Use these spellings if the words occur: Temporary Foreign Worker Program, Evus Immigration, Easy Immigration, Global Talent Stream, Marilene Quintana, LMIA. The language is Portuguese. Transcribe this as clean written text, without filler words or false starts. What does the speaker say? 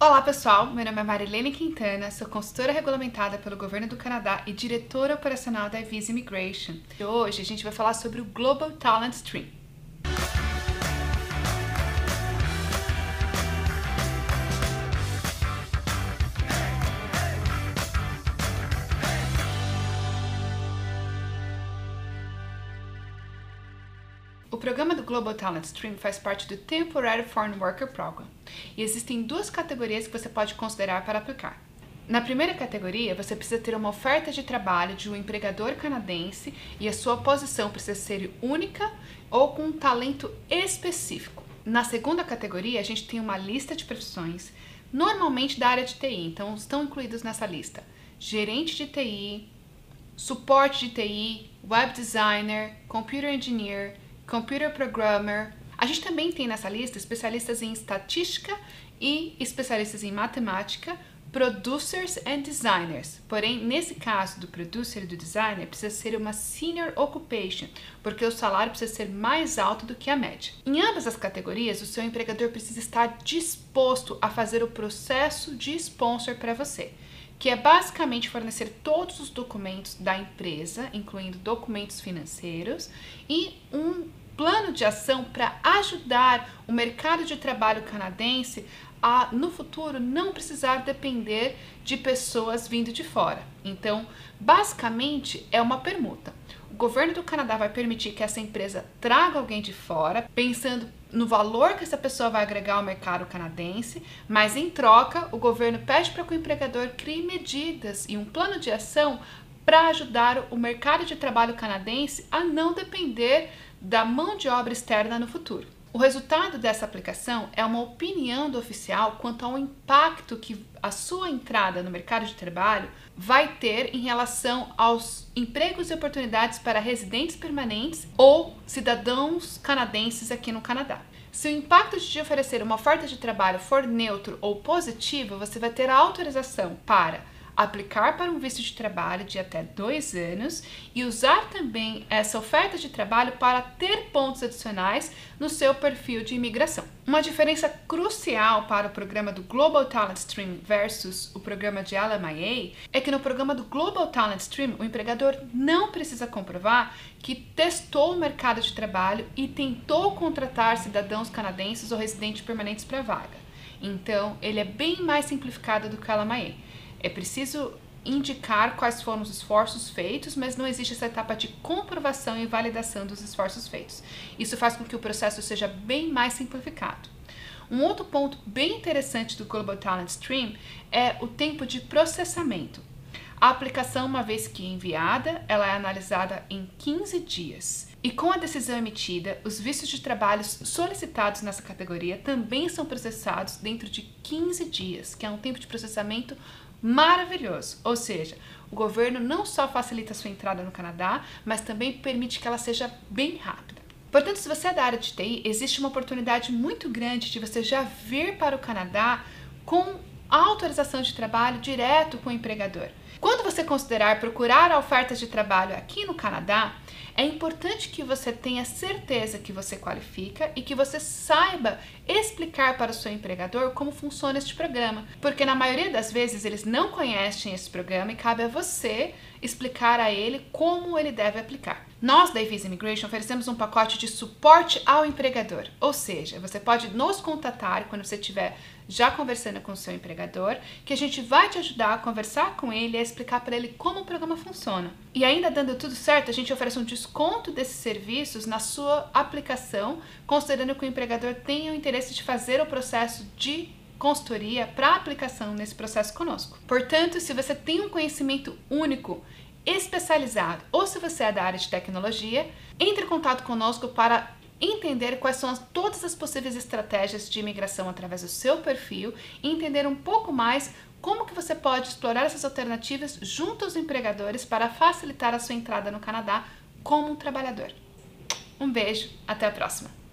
Olá pessoal, meu nome é Marilene Quintana, sou consultora regulamentada pelo Governo do Canadá e diretora operacional da Easy Immigration. E hoje a gente vai falar sobre o Global Talent Stream. O programa do Global Talent Stream faz parte do Temporary Foreign Worker Program e existem duas categorias que você pode considerar para aplicar. Na primeira categoria, você precisa ter uma oferta de trabalho de um empregador canadense e a sua posição precisa ser única ou com um talento específico. Na segunda categoria, a gente tem uma lista de profissões, normalmente da área de TI, então estão incluídos nessa lista: gerente de TI, suporte de TI, web designer, computer engineer, computer programmer. A gente também tem nessa lista especialistas em estatística e especialistas em matemática, producers and designers. Porém, nesse caso do producer e do designer, precisa ser uma senior occupation, porque o salário precisa ser mais alto do que a média. Em ambas as categorias, o seu empregador precisa estar disposto a fazer o processo de sponsor para você, que é basicamente fornecer todos os documentos da empresa, incluindo documentos financeiros, e um plano de ação para ajudar o mercado de trabalho canadense a, no futuro, não precisar depender de pessoas vindo de fora. Então, basicamente, é uma permuta. O governo do Canadá vai permitir que essa empresa traga alguém de fora, pensando no valor que essa pessoa vai agregar ao mercado canadense, mas em troca o governo pede para que o empregador crie medidas e um plano de ação para ajudar o mercado de trabalho canadense a não depender da mão de obra externa no futuro. O resultado dessa aplicação é uma opinião do oficial quanto ao impacto que a sua entrada no mercado de trabalho vai ter em relação aos empregos e oportunidades para residentes permanentes ou cidadãos canadenses aqui no Canadá. Se o impacto de oferecer uma oferta de trabalho for neutro ou positivo, você vai ter a autorização para aplicar para um visto de trabalho de até 2 anos e usar também essa oferta de trabalho para ter pontos adicionais no seu perfil de imigração. Uma diferença crucial para o programa do Global Talent Stream versus o programa de LMIA é que no programa do Global Talent Stream, o empregador não precisa comprovar que testou o mercado de trabalho e tentou contratar cidadãos canadenses ou residentes permanentes para a vaga. Então, ele é bem mais simplificado do que o LMIA. É preciso indicar quais foram os esforços feitos, mas não existe essa etapa de comprovação e validação dos esforços feitos. Isso faz com que o processo seja bem mais simplificado. Um outro ponto bem interessante do Global Talent Stream é o tempo de processamento. A aplicação, uma vez que enviada, ela é analisada em 15 dias. E com a decisão emitida, os vistos de trabalho solicitados nessa categoria também são processados dentro de 15 dias, que é um tempo de processamento maravilhoso, ou seja, o governo não só facilita a sua entrada no Canadá, mas também permite que ela seja bem rápida. Portanto, se você é da área de TI, existe uma oportunidade muito grande de você já vir para o Canadá com autorização de trabalho direto com o empregador. Quando você considerar procurar ofertas de trabalho aqui no Canadá, é importante que você tenha certeza que você qualifica e que você saiba explicar para o seu empregador como funciona este programa, porque na maioria das vezes eles não conhecem esse programa e cabe a você explicar a ele como ele deve aplicar. Nós da Evus Immigration oferecemos um pacote de suporte ao empregador, ou seja, você pode nos contatar quando você estiver já conversando com o seu empregador, que a gente vai te ajudar a conversar com ele e a explicar para ele como o programa funciona. E ainda dando tudo certo, a gente oferece um desconto desses serviços na sua aplicação, considerando que o empregador tenha o interesse de fazer o processo de consultoria para aplicação nesse processo conosco. Portanto, se você tem um conhecimento único, especializado, ou se você é da área de tecnologia, entre em contato conosco para entender quais são todas as possíveis estratégias de imigração através do seu perfil e entender um pouco mais como que você pode explorar essas alternativas junto aos empregadores para facilitar a sua entrada no Canadá como um trabalhador. Um beijo, até a próxima!